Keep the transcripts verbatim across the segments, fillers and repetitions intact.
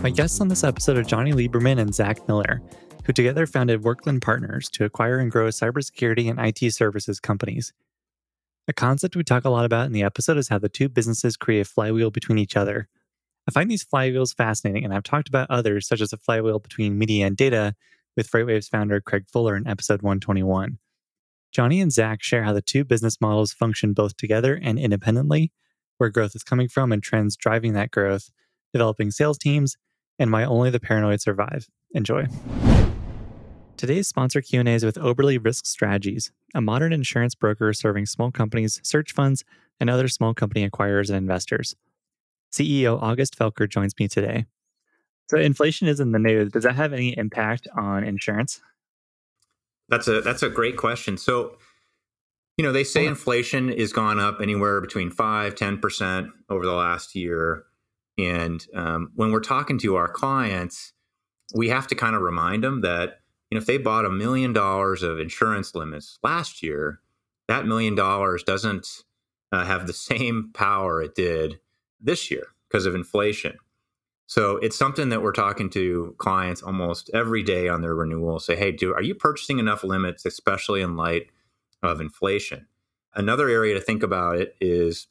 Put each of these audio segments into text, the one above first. My guests on this episode are Johnny Lieberman and Zack Miller, who together founded Worklyn Partners to acquire and grow cybersecurity and I T services companies. A concept we talk a lot about in the episode is how the two businesses create a flywheel between each other. I find these flywheels fascinating, and I've talked about others, such as a flywheel between media and data, with FreightWaves founder Craig Fuller in episode one twenty-one. Johnny and Zack share how the two business models function both together and independently, where growth is coming from and trends driving that growth, developing sales teams, and why only the paranoid survive. Enjoy. Today's sponsor Q and A is with Oberle Risk Strategies, a modern insurance broker serving small companies, search funds, and other small company acquirers and investors. C E O August Felker joins me today. So inflation is in the news. Does that have any impact on insurance? That's a that's a great question. So, you know, they say well, inflation has gone up anywhere between five, ten percent over the last year. And um, when we're talking to our clients, we have to kind of remind them that, you know, if they bought a million dollars of insurance limits last year, that million dollars doesn't uh, have the same power it did this year because of inflation. So it's something that we're talking to clients almost every day on their renewal. Say, hey, do are you purchasing enough limits, especially in light of inflation? Another area to think about it is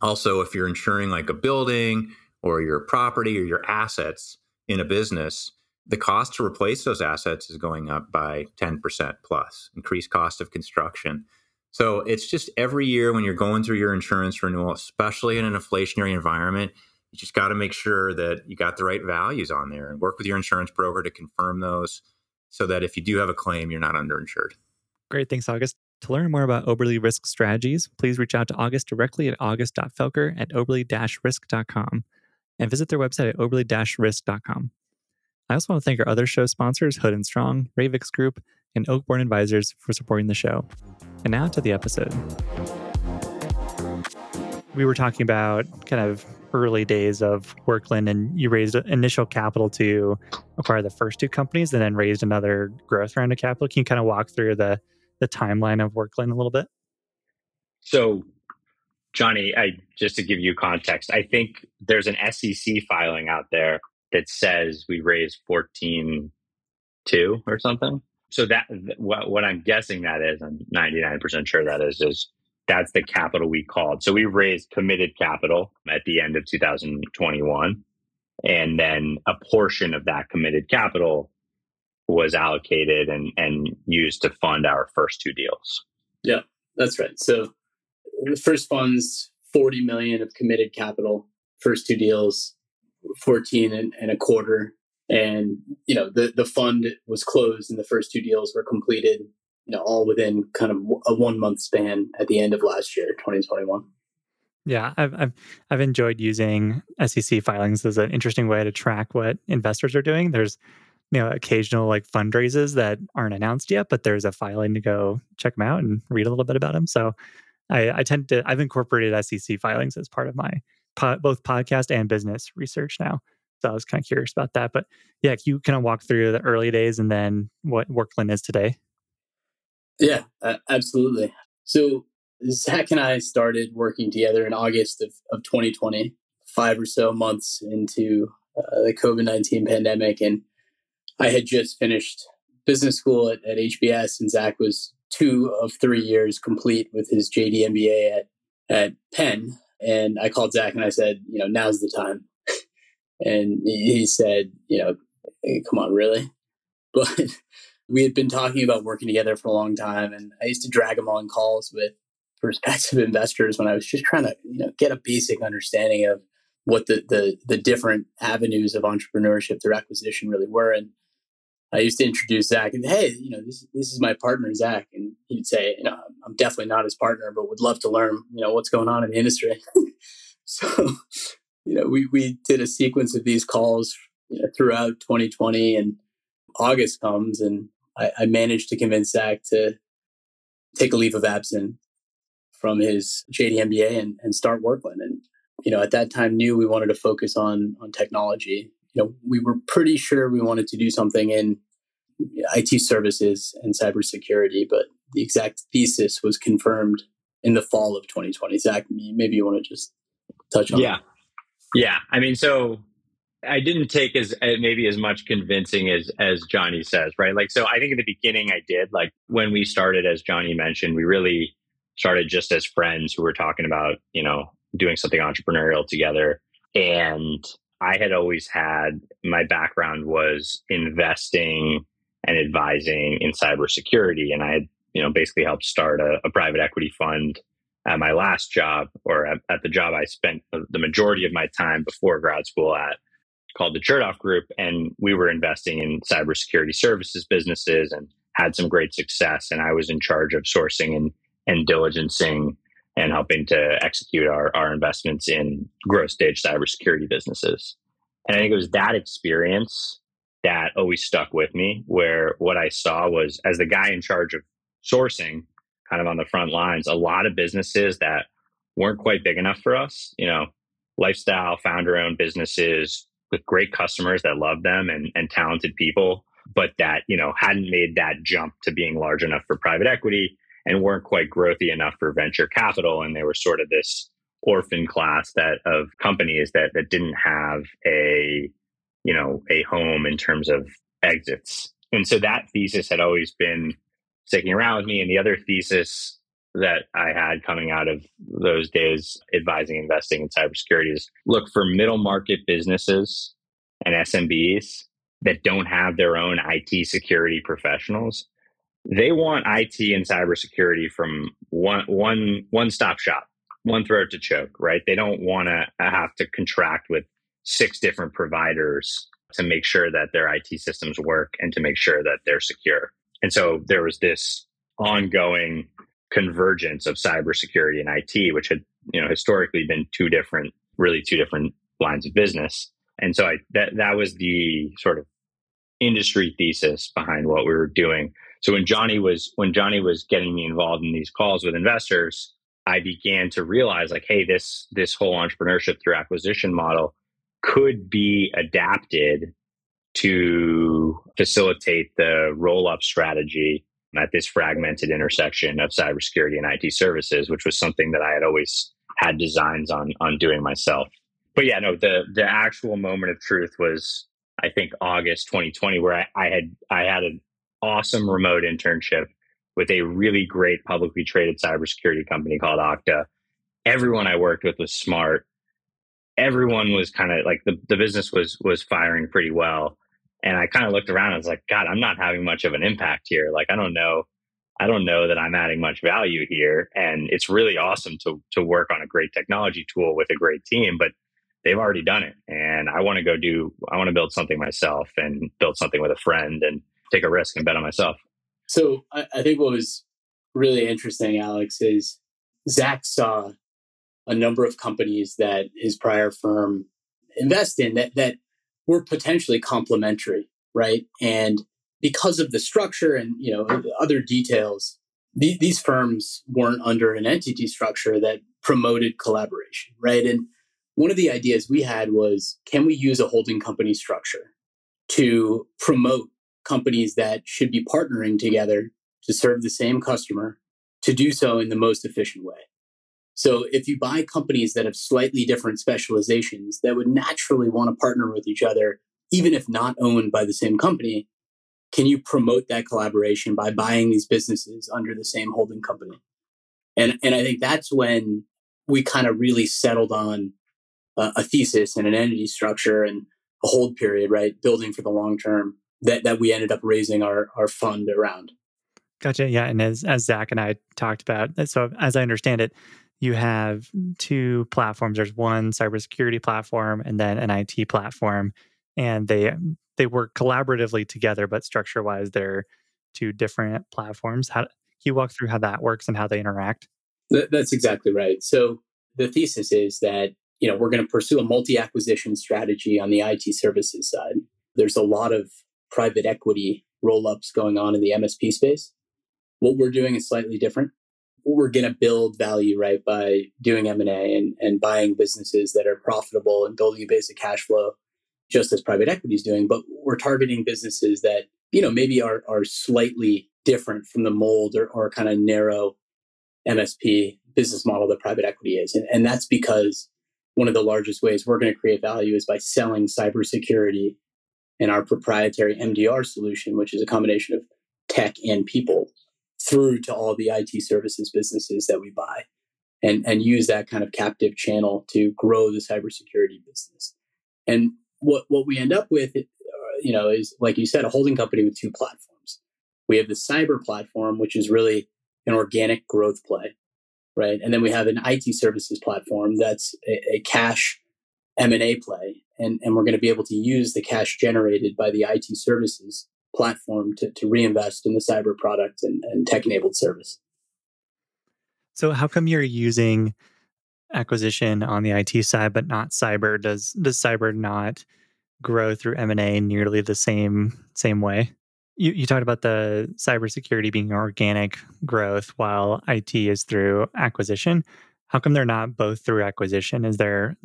also if you're insuring like a building or your property or your assets in a business, the cost to replace those assets is going up by ten percent plus, increased cost of construction. So it's just every year when you're going through your insurance renewal, especially in an inflationary environment, you just got to make sure that you got the right values on there and work with your insurance broker to confirm those so that if you do have a claim, you're not underinsured. Great. Thanks, August. To learn more about Oberle Risk Strategies, please reach out to August directly at august dot felker at oberle dash risk dot com and visit their website at oberle dash risk dot com. I also want to thank our other show sponsors, Hood and Strong, Ravix Group, and Oakborne Advisors for supporting the show. And now to the episode. We were talking about kind of early days of Worklyn, and you raised initial capital to acquire the first two companies and then raised another growth round of capital. Can you kind of walk through the, the timeline of Worklyn a little bit? So, Johnny, I just to give you context, I think there's an S E C filing out there that says we raised fourteen two or something. So that what, what I'm guessing that is, I'm ninety-nine percent sure that is, is that's the capital we called. So we raised committed capital at the end of two thousand twenty-one. And then a portion of that committed capital was allocated and, and used to fund our first two deals. Yeah, that's right. So the first fund's forty million of committed capital, first two deals, fourteen and, and a quarter. And, you know, the, the fund was closed and the first two deals were completed, you know, all within kind of a one month span at the end of last year, twenty twenty-one. Yeah, I've, I've, I've enjoyed using S E C filings as an interesting way to track what investors are doing. There's, you know, occasional like fundraisers that aren't announced yet, but there's a filing to go check them out and read a little bit about them. So I, I tend to, I've incorporated S E C filings as part of my po- both podcast and business research now. So I was kind of curious about that. But yeah, can you kind of walk through the early days and then what Worklyn is today? Yeah, uh, absolutely. So Zach and I started working together in August of, of twenty twenty, five or so months into uh, the COVID nineteen pandemic. And I had just finished business school at, at H B S, and Zach was two of three years complete with his J D M B A at, at Penn. And I called Zach and I said, you know, now's the time. And he said, you know, hey, come on, really? But we had been talking about working together for a long time. And I used to drag him on calls with prospective investors when I was just trying to, you know, get a basic understanding of what the, the, the different avenues of entrepreneurship through acquisition really were. And I used to introduce Zach and, hey, you know, this, this is my partner, Zach. And he'd say, you know, I'm definitely not his partner, but would love to learn, you know, what's going on in the industry. So, you know, we, we did a sequence of these calls you know, throughout twenty twenty, and August comes, and I, I managed to convince Zach to take a leave of absence from his J D M B A and, and start Worklyn. And, you know, at that time knew we wanted to focus on, on technology. You know, we were pretty sure we wanted to do something in I T services and cybersecurity, but the exact thesis was confirmed in the fall of twenty twenty. Zach, maybe you want to just touch on yeah. that. Yeah. I mean, so I didn't take as maybe as much convincing as as Johnny says, right? Like, so I think in the beginning I did. Like, when we started, as Johnny mentioned, we really started just as friends who were talking about, you know, doing something entrepreneurial together. And I had always had, my background was investing and advising in cybersecurity. And I had, you know, basically helped start a, a private equity fund at my last job, or at, at the job I spent the majority of my time before grad school at, called the Chertoff Group. And we were investing in cybersecurity services businesses and had some great success. And I was in charge of sourcing and, and diligencing and helping to execute our, our investments in growth stage cybersecurity businesses. And I think it was that experience that always stuck with me, where what I saw was, as the guy in charge of sourcing, kind of on the front lines, a lot of businesses that weren't quite big enough for us, you know, lifestyle, founder-owned businesses with great customers that love them and, and talented people, but that, you know, hadn't made that jump to being large enough for private equity and weren't quite growthy enough for venture capital. And they were sort of this orphan class that of companies that that didn't have a, you know, a home in terms of exits. And so that thesis had always been sticking around with me. And the other thesis that I had coming out of those days advising, investing in cybersecurity is, look for middle market businesses and S M Bs that don't have their own I T security professionals. They want I T and cybersecurity from one, one, one stop shop, one throat to choke, right? They don't want to have to contract with six different providers to make sure that their I T systems work and to make sure that they're secure. And so there was this ongoing convergence of cybersecurity and I T, which had, you know, historically been two different, really two different lines of business. And so I, that that was the sort of industry thesis behind what we were doing. So when Johnny was when Johnny was getting me involved in these calls with investors, I began to realize, like, hey, this this whole entrepreneurship through acquisition model could be adapted to facilitate the roll-up strategy at this fragmented intersection of cybersecurity and I T services, which was something that I had always had designs on on doing myself. But yeah, no, the the actual moment of truth was, I think, August twenty twenty, where I, I had I had an awesome remote internship with a really great publicly traded cybersecurity company called Okta. Everyone I worked with was smart. Everyone was kind of like, the, the business was was firing pretty well. And I kind of looked around and I was like, God, I'm not having much of an impact here. Like, I don't know. I don't know that I'm adding much value here. And it's really awesome to to work on a great technology tool with a great team, but they've already done it. And I want to go do, I want to build something myself and build something with a friend and take a risk and bet on myself. So I, I think what was really interesting, Alex, is Zach saw a number of companies that his prior firm invest in that, that were potentially complementary, right? And because of the structure and, you know, other details, th- these firms weren't under an entity structure that promoted collaboration, right? And one of the ideas we had was, can we use a holding company structure to promote companies that should be partnering together to serve the same customer, to do so in the most efficient way? So if you buy companies that have slightly different specializations that would naturally want to partner with each other, even if not owned by the same company, can you promote that collaboration by buying these businesses under the same holding company? And and I think that's when we kind of really settled on a, a thesis and an entity structure and a hold period, right? Building for the long term that, that we ended up raising our, our fund around. Gotcha. Yeah. And as, as Zach and I talked about, so as I understand it, you have two platforms. There's one cybersecurity platform and then an I T platform, and they they work collaboratively together, but structure-wise, they're two different platforms. How, can you walk through how that works and how they interact? That's exactly right. So the thesis is that you know, we're going to pursue a multi-acquisition strategy on the I T services side. There's a lot of private equity roll-ups going on in the M S P space. What we're doing is slightly different. We're going to build value, right, by doing M and A and, and buying businesses that are profitable and building a basic cash flow, just as private equity is doing. But we're targeting businesses that, you know, maybe are are slightly different from the mold or, or kind of narrow M S P business model that private equity is. And, and that's because one of the largest ways we're going to create value is by selling cybersecurity and our proprietary M D R solution, which is a combination of tech and people, through to all the I T services businesses that we buy, and, and use that kind of captive channel to grow the cybersecurity business. And what, what we end up with, you know, is, like you said, a holding company with two platforms. We have the cyber platform, which is really an organic growth play, right? And then we have an I T services platform that's a, a cash M and A play. And, and we're going to be able to use the cash generated by the I T services platform to, to reinvest in the cyber product and, and tech-enabled service. So how come you're using acquisition on the I T side, but not cyber? Does does cyber not grow through M and A nearly the same same way? You, you talked about the cybersecurity being organic growth while I T is through acquisition. How come they're not both through acquisition? Is there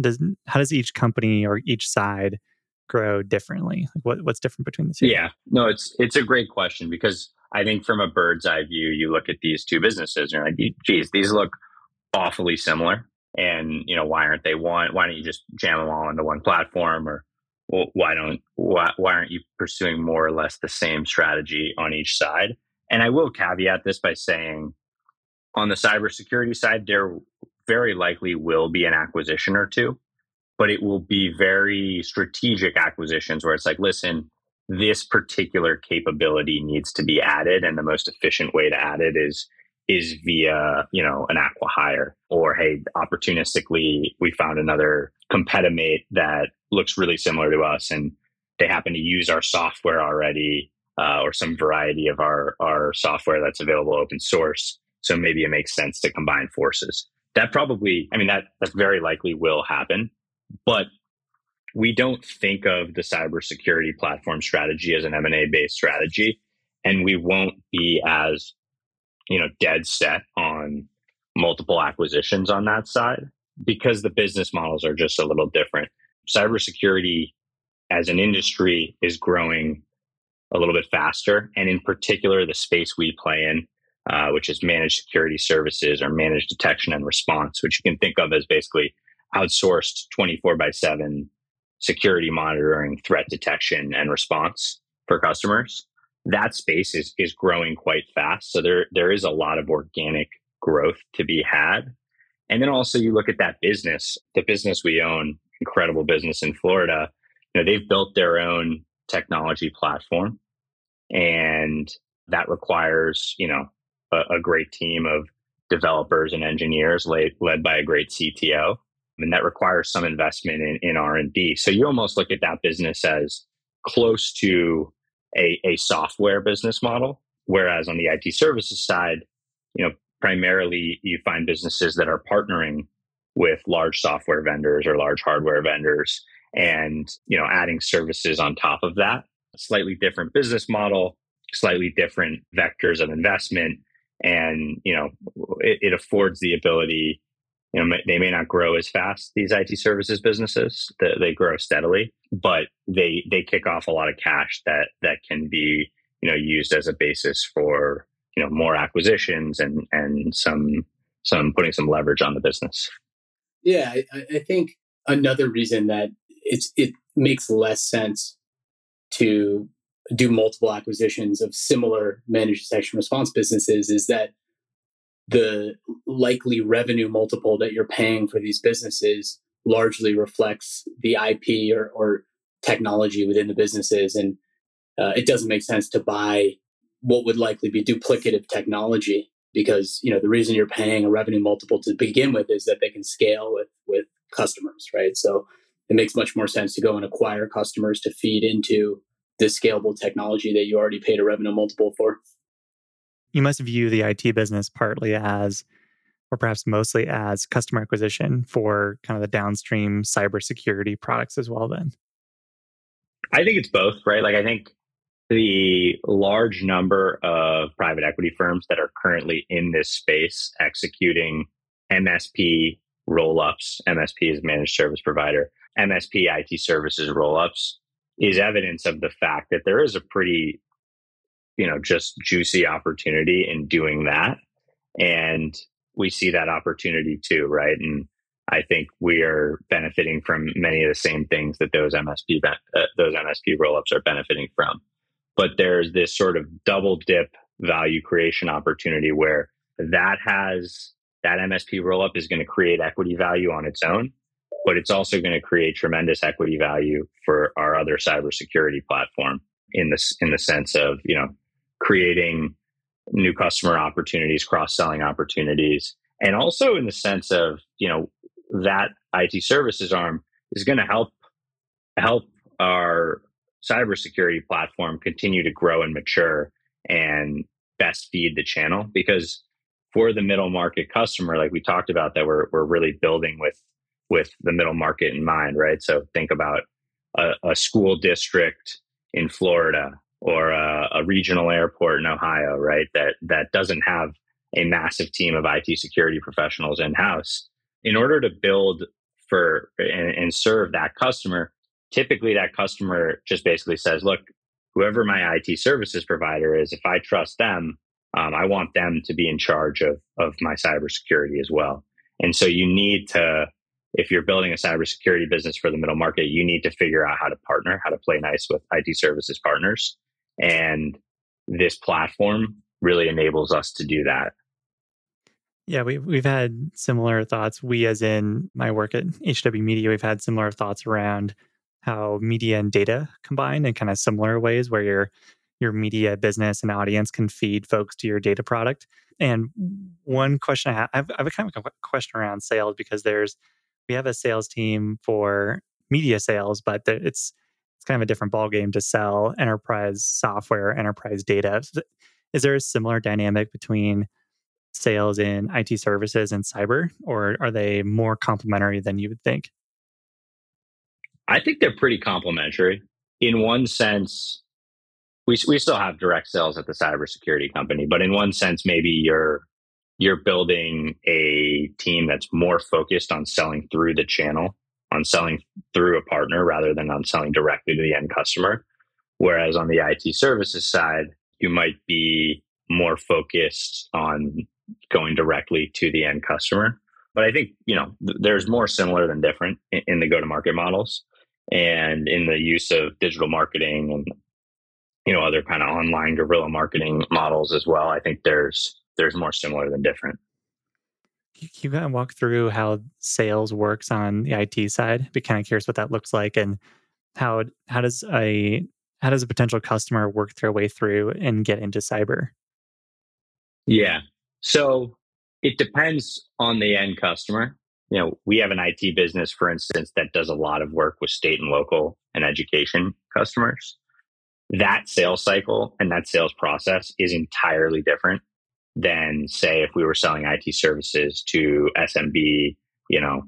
does how does each company or each side grow differently? Like what, what's different between the two? Yeah, no, it's it's a great question, because I think from a bird's eye view, you look at these two businesses and you're like, geez, these look awfully similar. And, you know, why aren't they one? Why don't you just jam them all into one platform? Or well, why don't why, why aren't you pursuing more or less the same strategy on each side? And I will caveat this by saying, on the cybersecurity side, there very likely will be an acquisition or two, but it will be very strategic acquisitions where it's like, listen, this particular capability needs to be added, and the most efficient way to add it is is via, you know, an acqui-hire, or, hey, opportunistically, we found another competitor that looks really similar to us and they happen to use our software already, uh, or some variety of our, our software that's available open source. So maybe it makes sense to combine forces. That probably, I mean, that, that very likely will happen, but we don't think of the cybersecurity platform strategy as an M and A-based strategy, and we won't be as, you know, dead set on multiple acquisitions on that side, because the business models are just a little different. Cybersecurity as an industry is growing a little bit faster. And in particular, the space we play in, uh, which is managed security services or managed detection and response, which you can think of as basically outsourced twenty-four by seven security monitoring, threat detection, and response for customers. That space is is growing quite fast. So there there is a lot of organic growth to be had. And then also you look at that business, the business we own, incredible business in Florida. You know, they've built their own technology platform, and that requires, you know, a, a great team of developers and engineers led, led by a great C T O. And that requires some investment in, in R and D. So you almost look at that business as close to A, a software business model, whereas on the I T services side, you know, primarily you find businesses that are partnering with large software vendors or large hardware vendors, and, you know, adding services on top of that. Slightly different business model, slightly different vectors of investment, and, you know, it, it affords the ability. You know, they may not grow as fast, these I T services businesses. They, they grow steadily, but they they kick off a lot of cash that that can be, you know, used as a basis for, you know, more acquisitions and and some some putting some leverage on the business. Yeah, I, I think another reason that it's it makes less sense to do multiple acquisitions of similar managed detection response businesses is that the likely revenue multiple that you're paying for these businesses largely reflects the I P or, or technology within the businesses. And uh, it doesn't make sense to buy what would likely be duplicative technology, because, you know, the reason you're paying a revenue multiple to begin with is that they can scale with, with customers, right? So it makes much more sense to go and acquire customers to feed into the scalable technology that you already paid a revenue multiple for. You must view the I T business partly as or perhaps mostly as customer acquisition for kind of the downstream cybersecurity products as well then? I think it's both, right? Like I think the large number of private equity firms that are currently in this space executing M S P roll-ups, M S P is managed service provider, M S P I T services roll-ups is evidence of the fact that there is a pretty, you know, just juicy opportunity in doing that. And we see that opportunity too, right? And I think we are benefiting from many of the same things that those M S P uh, those M S P roll-ups are benefiting from. But there's this sort of double dip value creation opportunity where that has that M S P roll-up is going to create equity value on its own, but it's also going to create tremendous equity value for our other cybersecurity platform in this in the sense of, you know, creating new customer opportunities, cross-selling opportunities, and also in the sense of, you know, that I T services arm is going to help help our cybersecurity platform continue to grow and mature and best feed the channel. Because for the middle market customer, like we talked about, that we're we're really building with with the middle market in mind, right? So think about a, a school district in Florida or a, a regional airport in Ohio, right? That that doesn't have a massive team of I T security professionals in-house. In order to build for and, and serve that customer, typically that customer just basically says, look, whoever my I T services provider is, if I trust them, um, I want them to be in charge of, of my cybersecurity as well. And so you need to, if you're building a cybersecurity business for the middle market, you need to figure out how to partner, how to play nice with I T services partners. And this platform really enables us to do that. Yeah, we, we've had similar thoughts. We, as in my work at H W Media, we've had similar thoughts around how media and data combine in kind of similar ways where your your media business and audience can feed folks to your data product. And one question I have, I have, I have a kind of a question around sales because there's, we have a sales team for media sales, but it's it's kind of a different ballgame to sell enterprise software, enterprise data. Is there a similar dynamic between sales in I T services and cyber, or are they more complementary than you would think? I think they're pretty complementary. In one sense, we we still have direct sales at the cybersecurity company, but in one sense, maybe you're you're building a team that's more focused on selling through the channel, on selling through a partner rather than on selling directly to the end customer. Whereas on the I T services side, you might be more focused on going directly to the end customer. But I think, you know, th- there's more similar than different in, in the go-to-market models and in the use of digital marketing and, you know, other kind of online guerrilla marketing models as well. I think there's there's more similar than different. Can you kind of walk through how sales works on the I T side? I'd be kind of curious what that looks like and how how does a how does a potential customer work their way through and get into cyber? Yeah. So it depends on the end customer. You know, we have an I T business, for instance, that does a lot of work with state and local and education customers. That sales cycle and that sales process is entirely different than, say, if we were selling I T services to S M B, you know,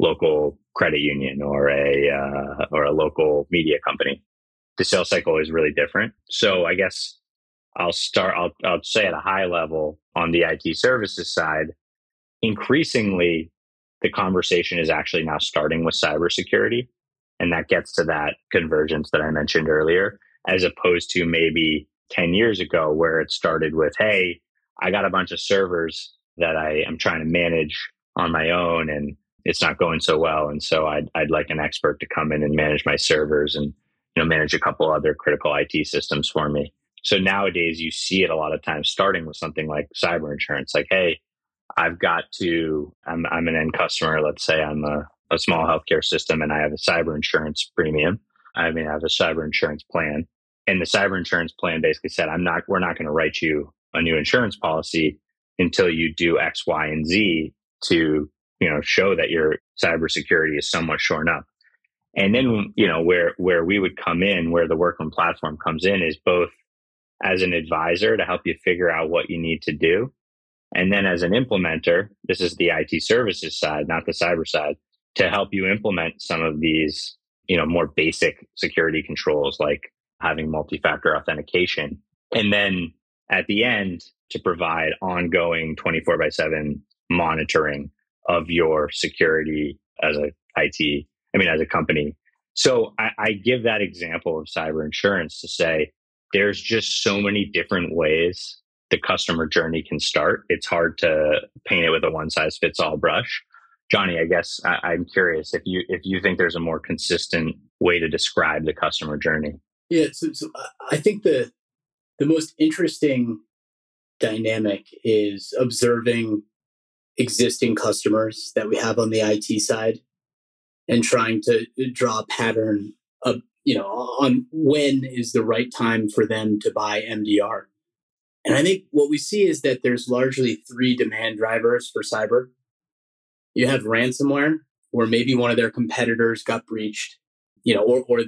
local credit union or a uh, or a local media company. The sales cycle is really different. So I guess I'll start, I'll, I'll say at a high level on the I T services side, increasingly the conversation is actually now starting with cybersecurity. And that gets to that convergence that I mentioned earlier, as opposed to maybe ten years ago where it started with, hey, I got a bunch of servers that I am trying to manage on my own and it's not going so well. And so I'd, I'd like an expert to come in and manage my servers and, you know, manage a couple other critical I T systems for me. So nowadays you see it a lot of times starting with something like cyber insurance, like, hey, I've got to, I'm, I'm an end customer. Let's say I'm a, a small healthcare system and I have a cyber insurance premium. I mean, I have a cyber insurance plan, and the cyber insurance plan basically said, I'm not, we're not going to write you a new insurance policy until you do X, Y, and Z to, you know, show that your cybersecurity is somewhat shorn up. And then, you know, where, where we would come in, where the Worklyn platform comes in is both as an advisor to help you figure out what you need to do, And then as an implementer, this is the I T services side, not the cyber side, to help you implement some of these, you know, more basic security controls like having multi-factor authentication. And then at the end, to provide ongoing twenty-four by seven monitoring of your security as a I T, I mean, as a company. So I, I give that example of cyber insurance to say, there's just so many different ways the customer journey can start. It's hard to paint it with a one size fits all brush. Johnny, I guess I, I'm curious if you if you think there's a more consistent way to describe the customer journey. Yeah, so, so I think the the most interesting dynamic is observing existing customers that we have on the I T side and trying to draw a pattern of, you know, on when is the right time for them to buy M D R. And I think what we see is that there's largely three demand drivers for cyber. You have ransomware, where maybe one of their competitors got breached, you know, or, or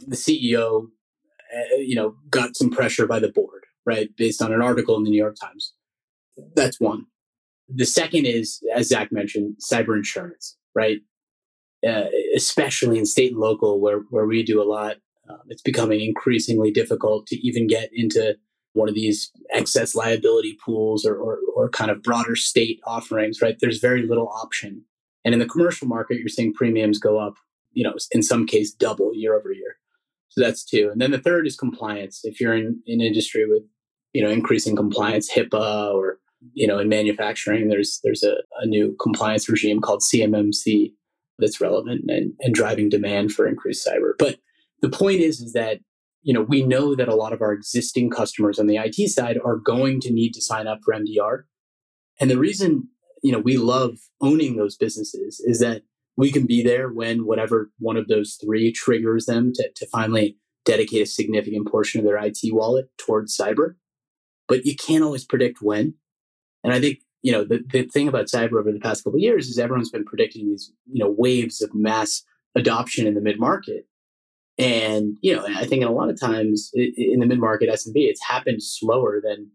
the C E O, uh, you know, got some pressure by the board, right, based on an article in the New York Times. That's one. The second is, as Zach mentioned, cyber insurance, right? Uh, especially in state and local, where, where we do a lot, um, it's becoming increasingly difficult to even get into one of these excess liability pools or, or or kind of broader state offerings, right? There's very little option. And in the commercial market, you're seeing premiums go up, you know, in some case, double year over year. So that's two. And then the third is compliance. If you're in an industry with, you know, increasing compliance, HIPAA, or, you know, in manufacturing, there's there's a, a new compliance regime called C M M C that's relevant and, and driving demand for increased cyber. But the point is, is that, you know, we know that a lot of our existing customers on the I T side are going to need to sign up for M D R. And the reason, you know, we love owning those businesses is that we can be there when whatever one of those three triggers them to, to finally dedicate a significant portion of their I T wallet towards cyber. But you can't always predict when. And I think, you know, the, the thing about cyber over the past couple of years is everyone's been predicting these, you know, waves of mass adoption in the mid-market. And, you know, I think in a lot of times in the mid-market S M B, it's happened slower than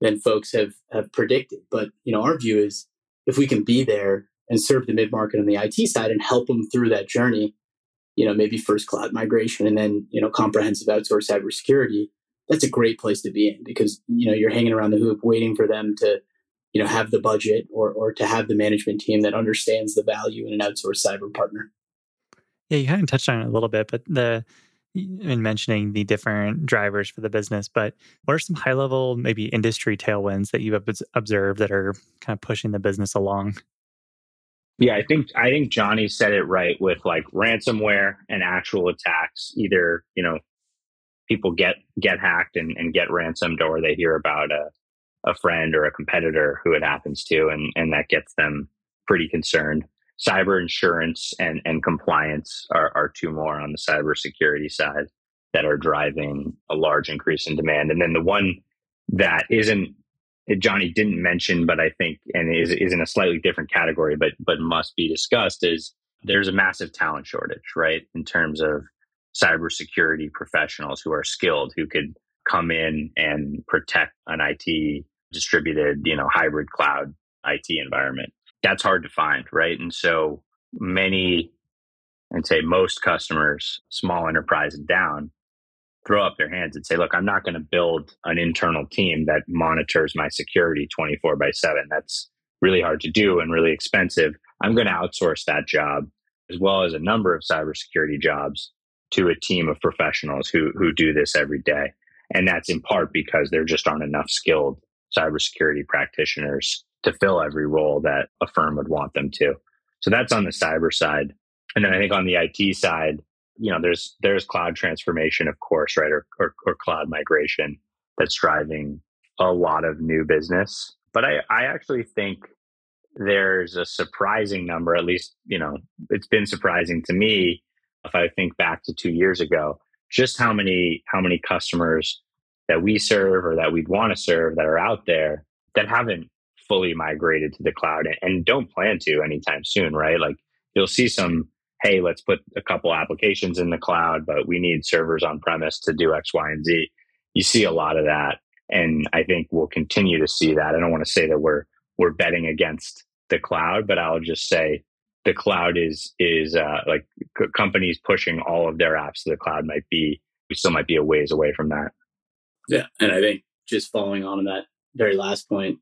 than folks have, have predicted. But, you know, our view is if we can be there and serve the mid-market on the I T side and help them through that journey, you know, maybe first cloud migration and then, you know, comprehensive outsourced cybersecurity, that's a great place to be in because, you know, you're hanging around the hoop waiting for them to, you know, have the budget or or to have the management team that understands the value in an outsourced cyber partner. Yeah, you kind of touched on it a little bit, but the in mentioning the different drivers for the business, but what are some high-level, maybe industry tailwinds that you've observed that are kind of pushing the business along? Yeah, I think I think Johnny said it right with like ransomware and actual attacks. Either, you know, people get get hacked and, and get ransomed, or they hear about a, a friend or a competitor who it happens to, and, and that gets them pretty concerned. Cyber insurance and, and compliance are, are two more on the cybersecurity side that are driving a large increase in demand. And then the one that isn't, Johnny didn't mention, but I think, and is, is in a slightly different category, but but must be discussed, is there's a massive talent shortage, right? In terms of cybersecurity professionals who are skilled, who could come in and protect an I T distributed, you know, hybrid cloud I T environment. That's hard to find, right? And so many, I'd say most customers, small enterprise and down, throw up their hands and say, look, I'm not going to build an internal team that monitors my security twenty-four by seven. That's really hard to do and really expensive. I'm going to outsource that job, as well as a number of cybersecurity jobs, to a team of professionals who who do this every day. And that's in part because there just aren't enough skilled cybersecurity practitioners to fill every role that a firm would want them to. So that's on the cyber side. And then I think on the I T side, you know, there's there's cloud transformation, of course, right? Or, or, or cloud migration that's driving a lot of new business. But I, I actually think there's a surprising number, at least, you know, it's been surprising to me if I think back to two years ago, just how many how many customers that we serve or that we'd want to serve that are out there that haven't fully migrated to the cloud and don't plan to anytime soon, right? Like you'll see some, hey, let's put a couple applications in the cloud, but we need servers on premise to do X, Y, and Z. You see a lot of that. And I think we'll continue to see that. I don't want to say that we're we're betting against the cloud, but I'll just say the cloud is is uh, like c- companies pushing all of their apps to the cloud might be, we still might be a ways away from that. Yeah, and I think just following on to that very last point,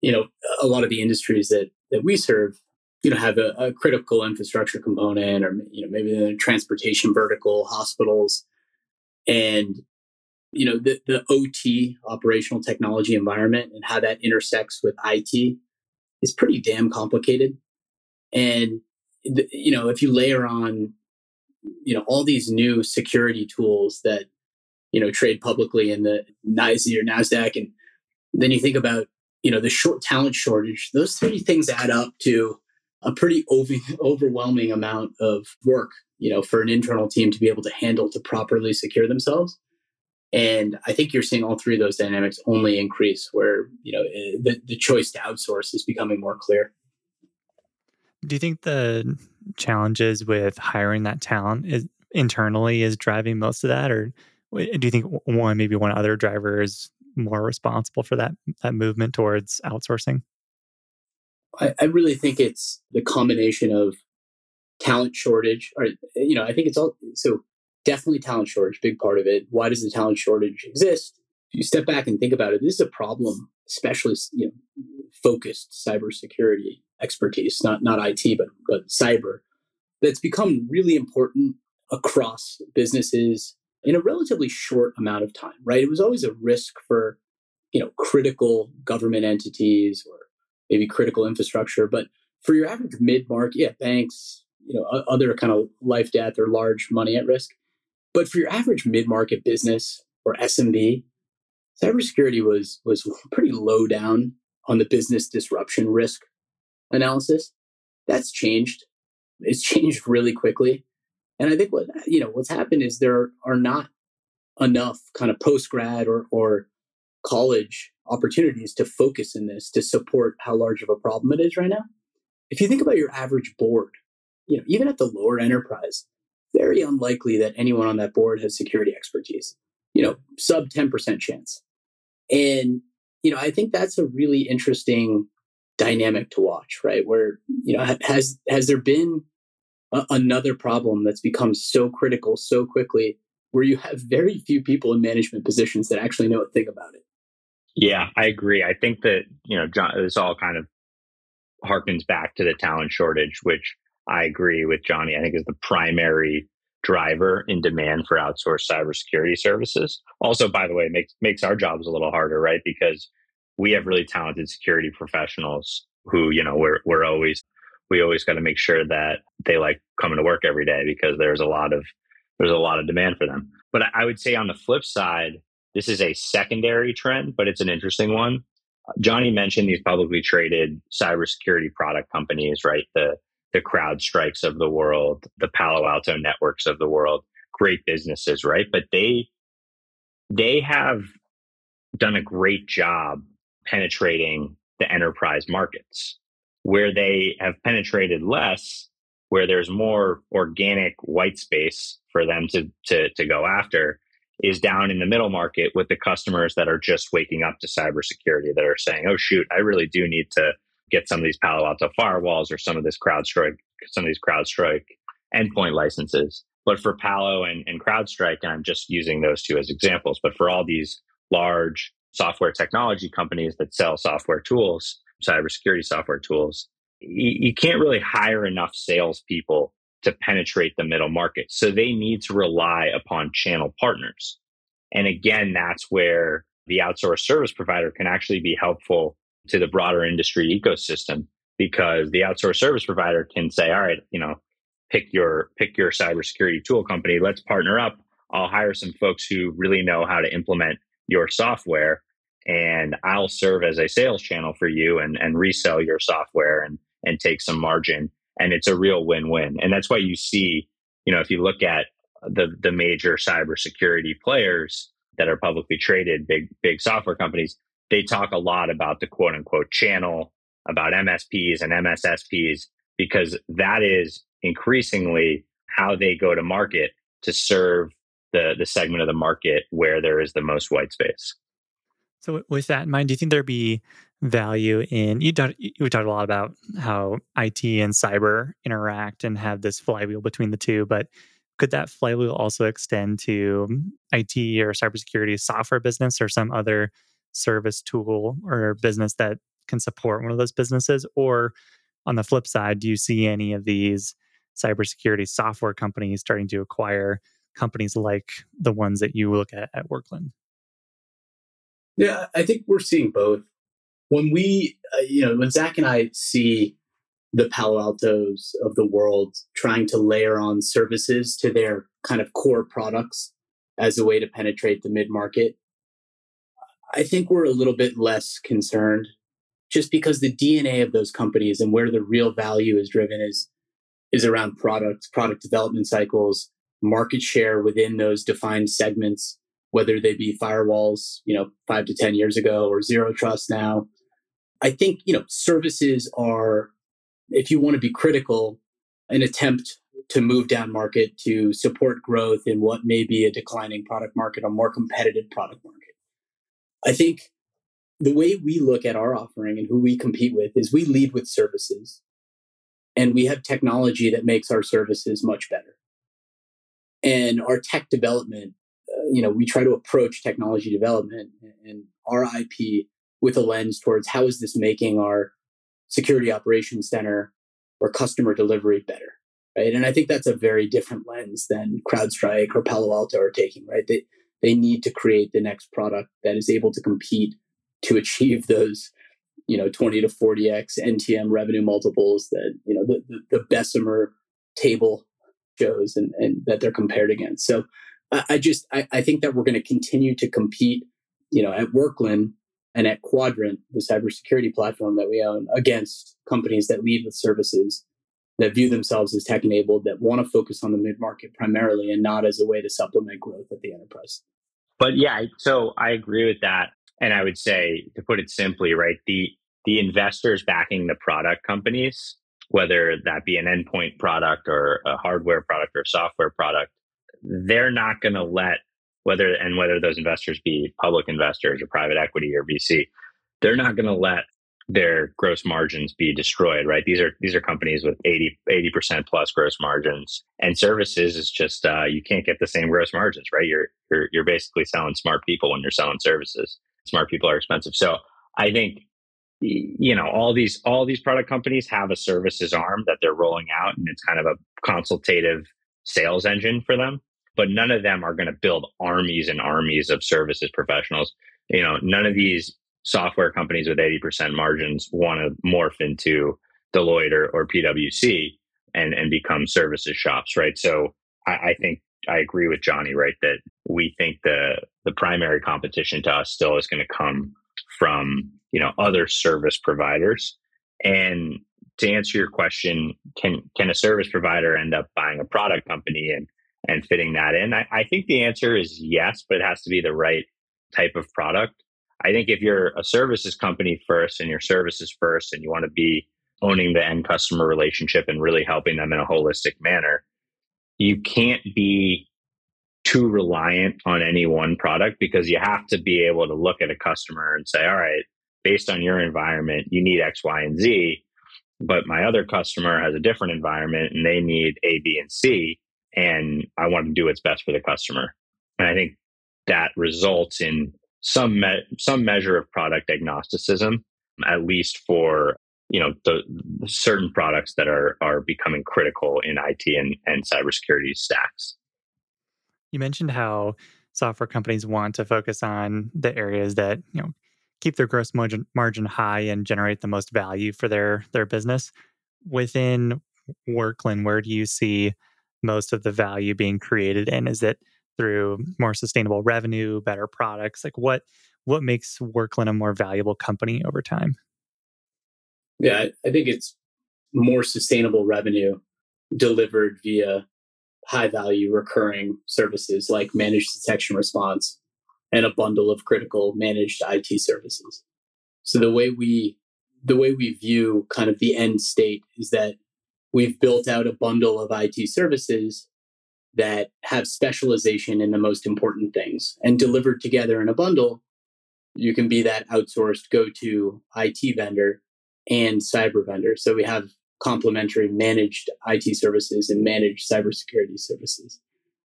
you know, a lot of the industries that that we serve, you know, have a, a critical infrastructure component, or you know, maybe the transportation vertical, hospitals, and you know, the, the O T, operational technology environment, and how that intersects with I T is pretty damn complicated. And, the, you know, if you layer on, you know, all these new security tools that, you know, trade publicly in the NYSE or NASDAQ, and then you think about, you know, the short talent shortage, those three things add up to a pretty over, overwhelming amount of work, you know, for an internal team to be able to handle, to properly secure themselves. And I think you're seeing all three of those dynamics only increase where, you know, the, the choice to outsource is becoming more clear. Do you think the challenges with hiring that talent is, internally is driving most of that? Or do you think one, maybe one other driver is more responsible for that, that movement towards outsourcing? I, I really think it's the combination of talent shortage, or, you know, I think it's all, so definitely talent shortage, big part of it. Why does the talent shortage exist? If you step back and think about it, this is a problem, especially, you know, focused cybersecurity expertise, not not I T, but but cyber, that's become really important across businesses in a relatively short amount of time, right? It was always a risk for, you know, critical government entities or maybe critical infrastructure, but for your average mid-market, yeah, banks, you know, other kind of life, death, or large money at risk. But for your average mid-market business or S M B, cybersecurity was was pretty low down on the business disruption risk analysis. That's changed. It's changed really quickly. And I think what you know what's happened is there are not enough kind of post-grad or, or college opportunities to focus in this to support how large of a problem it is right now. If you think about your average board, you know, even at the lower enterprise, very unlikely that anyone on that board has security expertise, you know, sub ten percent chance. And, you know, I think that's a really interesting dynamic to watch, right? Where, you know, has, has there been a, another problem that's become so critical so quickly where you have very few people in management positions that actually know a thing about it? Yeah, I agree. I think that, you know, John, this all kind of harkens back to the talent shortage, which I agree with Johnny, I think is the primary driver in demand for outsourced cybersecurity services. Also, by the way, makes makes our jobs a little harder, right? Because we have really talented security professionals who, you know, we're we're always we always got to make sure that they like coming to work every day because there's a lot of there's a lot of demand for them. But I would say on the flip side, this is a secondary trend, but it's an interesting one. Johnny mentioned these publicly traded cybersecurity product companies, right? The the CrowdStrikes of the world, the Palo Alto networks of the world, great businesses, right? But they they have done a great job penetrating the enterprise markets. Where they have penetrated less, where there's more organic white space for them to, to, to go after, is down in the middle market with the customers that are just waking up to cybersecurity, that are saying, oh, shoot, I really do need to get some of these Palo Alto firewalls or some of this CrowdStrike, some of these CrowdStrike endpoint licenses. But for Palo and, and CrowdStrike, and I'm just using those two as examples, but for all these large software technology companies that sell software tools, cybersecurity software tools, you, you can't really hire enough salespeople to penetrate the middle market. So they need to rely upon channel partners. And again, that's where the outsourced service provider can actually be helpful to the broader industry ecosystem, because the outsourced service provider can say, all right, you know, pick your pick your cybersecurity tool company, let's partner up. I'll hire some folks who really know how to implement your software, and I'll serve as a sales channel for you and, and resell your software and, and take some margin. And it's a real win-win. And that's why you see, you know, if you look at the the major cybersecurity players that are publicly traded, big, big software companies, they talk a lot about the quote unquote channel, about M S Ps and M S S Ps, because that is increasingly how they go to market to serve the, the segment of the market where there is the most white space. So with that in mind, do you think there'd be value in, you talked, you talked a lot about how I T and cyber interact and have this flywheel between the two, but could that flywheel also extend to I T or cybersecurity software business or some other service tool or business that can support one of those businesses? Or on the flip side, do you see any of these cybersecurity software companies starting to acquire companies like the ones that you look at at Worklyn? Yeah, I think we're seeing both. When we, uh, you know, when Zach and I see the Palo Altos of the world trying to layer on services to their kind of core products as a way to penetrate the mid-market, I think we're a little bit less concerned just because the D N A of those companies and where the real value is driven is, is around products, product development cycles, market share within those defined segments, whether they be firewalls, you know, five to ten years ago or zero trust now. I think, you know, services are, if you want to be critical, an attempt to move down market to support growth in what may be a declining product market or more competitive product market. I think the way we look at our offering and who we compete with is we lead with services, and we have technology that makes our services much better. And our tech development, uh, you know, we try to approach technology development and our I P with a lens towards how is this making our security operations center or customer delivery better, right? And I think that's a very different lens than CrowdStrike or Palo Alto are taking, right? They they need to create the next product that is able to compete to achieve those, you know, twenty to forty x N T M revenue multiples that, you know, the, the, the Bessemer table shows and, and that they're compared against. So I, I just, I, I think that we're going to continue to compete, you know, at Worklyn and at Quadrant, the cybersecurity platform that we own, against companies that lead with services, that view themselves as tech-enabled, that want to focus on the mid-market primarily and not as a way to supplement growth at the enterprise. But yeah, so I agree with that. And I would say, to put it simply, right, the the investors backing the product companies, whether that be an endpoint product or a hardware product or a software product, they're not going to let, whether and whether those investors be public investors or private equity or V C, they're not going to let their gross margins be destroyed, right? These are these are companies with eighty percent plus gross margins, and services is just uh, you can't get the same gross margins, right? You're, you're you're basically selling smart people when you're selling services. Smart people are expensive, so I think you know all these all these product companies have a services arm that they're rolling out, and it's kind of a consultative sales engine for them. But none of them are going to build armies and armies of services professionals. You know, none of these software companies with eighty percent margins want to morph into Deloitte or, or PwC and, and become services shops, right? So I, I think I agree with Johnny, right? That we think the the primary competition to us still is going to come from, you know, other service providers. And to answer your question, can can a service provider end up buying a product company and and fitting that in? I, I think the answer is yes, but it has to be the right type of product. I think if you're a services company first and your services first, and you want to be owning the end customer relationship and really helping them in a holistic manner, you can't be too reliant on any one product, because you have to be able to look at a customer and say, all right, based on your environment, you need X, Y, and Z, but my other customer has a different environment and they need A, B, and C. And I want to do what's best for the customer. And I think that results in some me- some measure of product agnosticism, at least for you know the, the certain products that are are becoming critical in I T and, and cybersecurity stacks. You mentioned how software companies want to focus on the areas that you know keep their gross margin margin high and generate the most value for their their business. Within Worklyn, where do you see most of the value being created in? Is it through more sustainable revenue, better products? Like what what makes Worklyn a more valuable company over time? Yeah, I think it's more sustainable revenue delivered via high value recurring services like managed detection response and a bundle of critical managed I T services. So the way we the way we view kind of the end state is that we've built out a bundle of I T services that have specialization in the most important things, and delivered together in a bundle, you can be that outsourced go-to I T vendor and cyber vendor. So we have complementary managed I T services and managed cybersecurity services.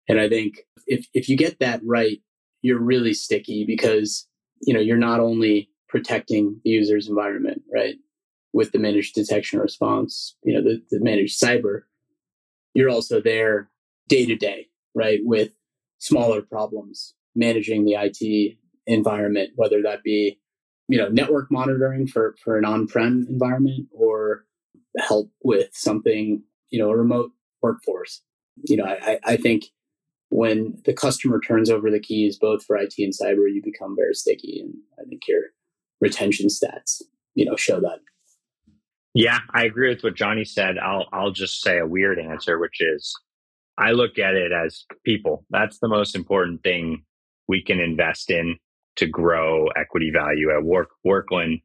And I think if if you get that right, you're really sticky because, you know, you're not only protecting the user's environment, right? With the managed detection response, you know, the, the managed cyber, you're also there day to day, right? With smaller problems, managing the I T environment, whether that be, you know, network monitoring for, for an on-prem environment or help with something, you know, a remote workforce. You know, I, I think when the customer turns over the keys, both for I T and cyber, you become very sticky. And I think your retention stats, you know, show that. Yeah, I agree with what Johnny said. I'll I'll just say a weird answer, which is I look at it as people. That's the most important thing we can invest in to grow equity value at Work, Worklyn,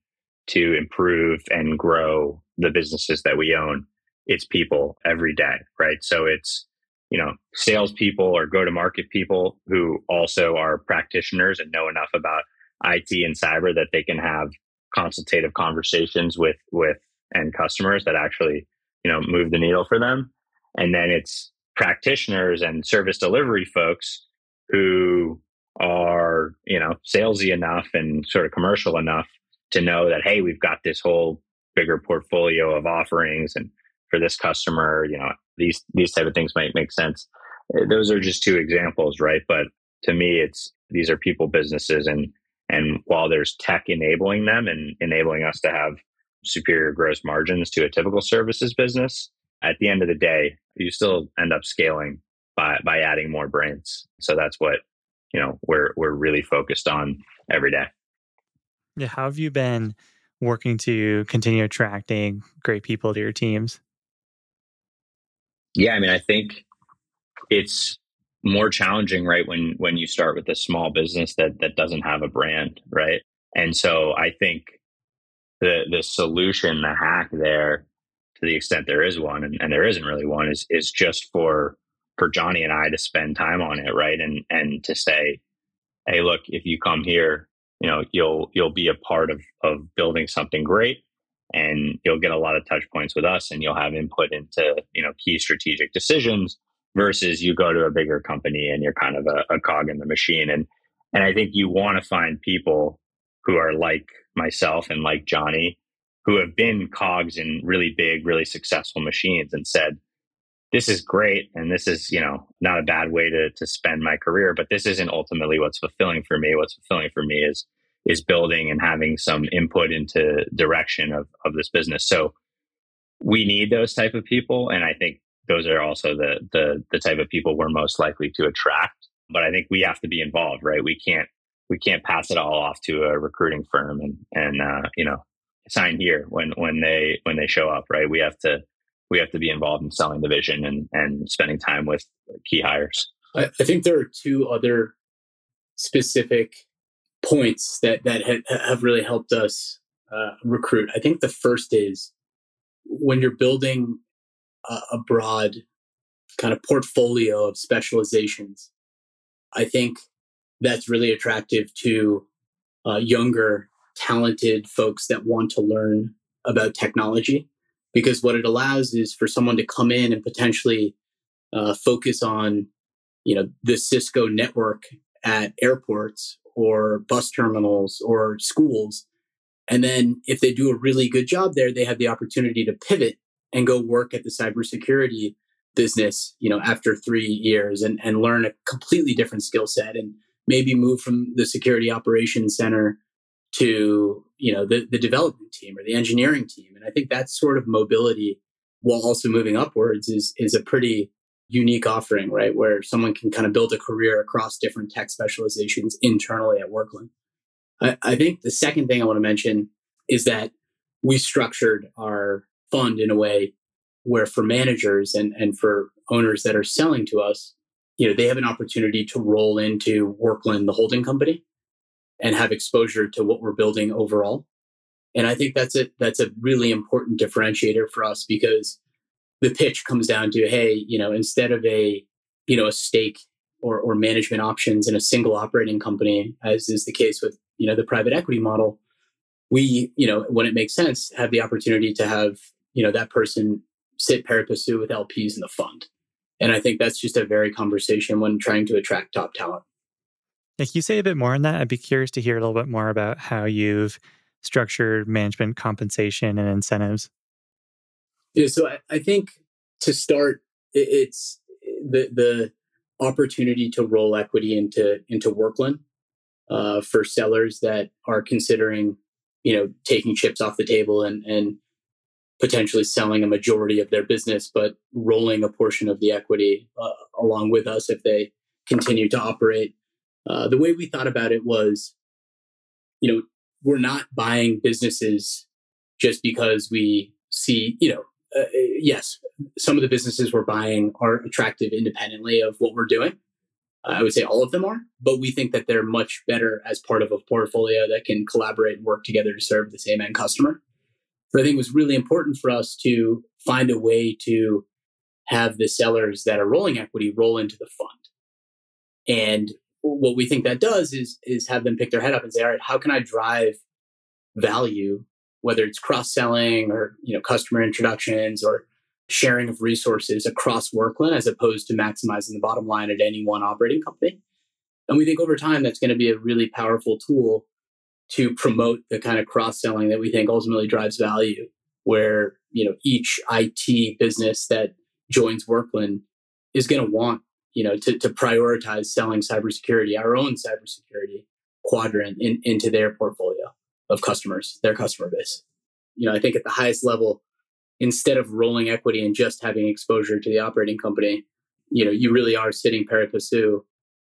to improve and grow the businesses that we own. It's people every day, right? So it's, you know, salespeople or go-to-market people who also are practitioners and know enough about I T and cyber that they can have consultative conversations with with and customers that actually, you know, move the needle for them. And then it's practitioners and service delivery folks who are, you know, salesy enough and sort of commercial enough to know that, hey, we've got this whole bigger portfolio of offerings, and for this customer, you know, these these type of things might make sense. Those are just two examples, right? But to me, it's these are people businesses, and and while there's tech enabling them and enabling us to have superior gross margins to a typical services business, at the end of the day, you still end up scaling by by adding more brains. So that's what, you know, we're we're really focused on every day. Yeah, how have you been working to continue attracting great people to your teams? Yeah, I mean, I think it's more challenging, right, when when you start with a small business that that doesn't have a brand, right? And so I think The the solution, the hack there, to the extent there is one, and, and there isn't really one, is is just for for Johnny and I to spend time on it, right? And and to say, hey, look, if you come here, you know, you'll you'll be a part of of building something great, and you'll get a lot of touch points with us, and you'll have input into, you know, key strategic decisions, versus you go to a bigger company and you're kind of a, a cog in the machine. And and I think you want to find people who are like myself and like Johnny, who have been cogs in really big, really successful machines and said, this is great. And this is, you know, not a bad way to to spend my career, but this isn't ultimately what's fulfilling for me. What's fulfilling for me is, is building and having some input into direction of, of this business. So we need those type of people. And I think those are also the, the, the type of people we're most likely to attract. But I think we have to be involved, right? We can't, We can't pass it all off to a recruiting firm and and uh, you know, sign here when when they when they show up, right? We have to we have to be involved in selling the vision and and spending time with key hires. I, I think there are two other specific points that that ha- have really helped us uh, recruit. I think the first is when you're building a, a broad kind of portfolio of specializations. I think that's really attractive to uh, younger, talented folks that want to learn about technology, because what it allows is for someone to come in and potentially uh, focus on, you know, the Cisco network at airports or bus terminals or schools. And then if they do a really good job there, they have the opportunity to pivot and go work at the cybersecurity business, you know, after three years and, and learn a completely different skill set and maybe move from the security operations center to, you know, the, the development team or the engineering team. And I think that sort of mobility while also moving upwards is is a pretty unique offering, right? Where someone can kind of build a career across different tech specializations internally at Worklyn. I, I think the second thing I want to mention is that we structured our fund in a way where for managers and, and for owners that are selling to us, you know, they have an opportunity to roll into Worklyn, the holding company, and have exposure to what we're building overall. And I think that's a, that's a really important differentiator for us, because the pitch comes down to, hey, you know, instead of a, you know, a stake or, or management options in a single operating company, as is the case with you know, the private equity model, we, you know, when it makes sense, have the opportunity to have, you know, that person sit pari passu with L Ps in the fund. And I think that's just a very conversation when trying to attract top talent. Yeah, can you say a bit more on that? I'd be curious to hear a little bit more about how you've structured management compensation and incentives. Yeah, so I, I think to start, it's the the opportunity to roll equity into into Worklyn uh, for sellers that are considering, you know, taking chips off the table and and potentially selling a majority of their business, but rolling a portion of the equity uh, along with us if they continue to operate. Uh, the way we thought about it was, you know, we're not buying businesses just because we see, you know, uh, yes, some of the businesses we're buying are attractive independently of what we're doing. Uh, I would say all of them are, but we think that they're much better as part of a portfolio that can collaborate and work together to serve the same end customer. So I think it was really important for us to find a way to have the sellers that are rolling equity roll into the fund. And what we think that does is is have them pick their head up and say, all right, how can I drive value, whether it's cross-selling or, you know, customer introductions or sharing of resources across Worklyn, as opposed to maximizing the bottom line at any one operating company. And we think over time, that's going to be a really powerful tool to promote the kind of cross-selling that we think ultimately drives value, where, you know, each I T business that joins Worklyn is going to want, you know, to, to prioritize selling cybersecurity, our own cybersecurity quadrant in, into their portfolio of customers, their customer base. You know, I think at the highest level, instead of rolling equity and just having exposure to the operating company, you know, you really are sitting pari passu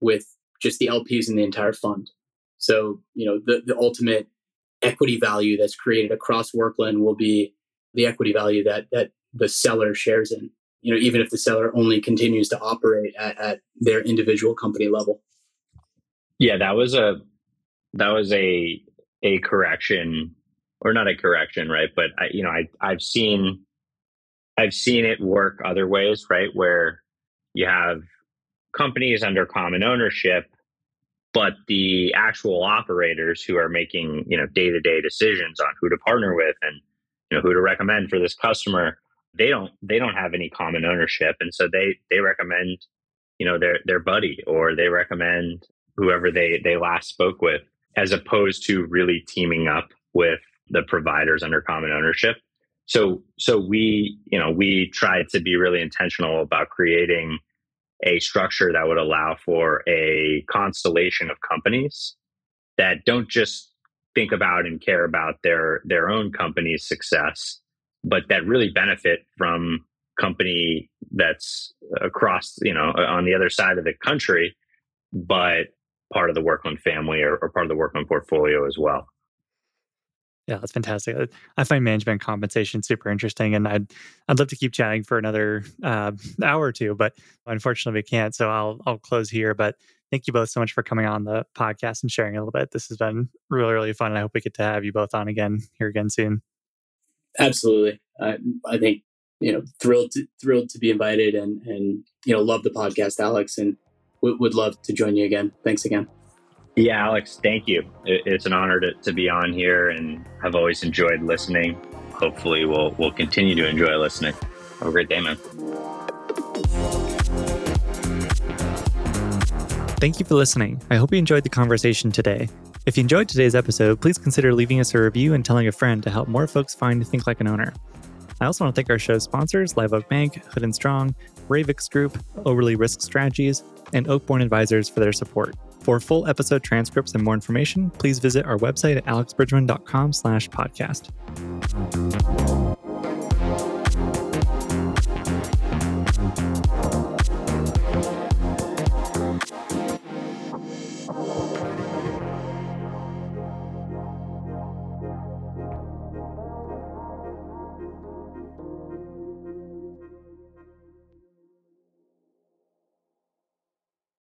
with just the L Ps in the entire fund. So, you know, the, the ultimate equity value that's created across Worklyn will be the equity value that that the seller shares in, you know, even if the seller only continues to operate at, at their individual company level. Yeah, that was a that was a a correction, or not a correction, right? But I, you know, I I've seen I've seen it work other ways, right? Where you have companies under common ownership, but the actual operators who are making, you know, day-to-day decisions on who to partner with and, you know, who to recommend for this customer, they don't they don't have any common ownership. And so they they recommend, you know, their their buddy, or they recommend whoever they, they last spoke with, as opposed to really teaming up with the providers under common ownership. So so we, you know, we tried to be really intentional about creating a structure that would allow for a constellation of companies that don't just think about and care about their their own company's success, but that really benefit from company that's across, you know, on the other side of the country, but part of the Worklyn family or, or part of the Worklyn portfolio as well. Yeah, that's fantastic. I find management compensation super interesting, and I'd I'd love to keep chatting for another uh, hour or two, but unfortunately we can't. So I'll I'll close here. But thank you both so much for coming on the podcast and sharing a little bit. This has been really, really fun, and I hope we get to have you both on again here again soon. Absolutely. I, I think, you know, thrilled to, thrilled to be invited, and and you know, love the podcast, Alex, and w- would love to join you again. Thanks again. Yeah, Alex, thank you. It's an honor to, to be on here, and I've always enjoyed listening. Hopefully we'll we'll continue to enjoy listening. Have a great day, man. Thank you for listening. I hope you enjoyed the conversation today. If you enjoyed today's episode, please consider leaving us a review and telling a friend to help more folks find Think Like an Owner. I also want to thank our show's sponsors, Live Oak Bank, Hood and Strong, Ravix Group, Oberle Risk Strategies, and Oakborne Advisors for their support. For full episode transcripts and more information, please visit our website at alex bridgman dot com slash podcast.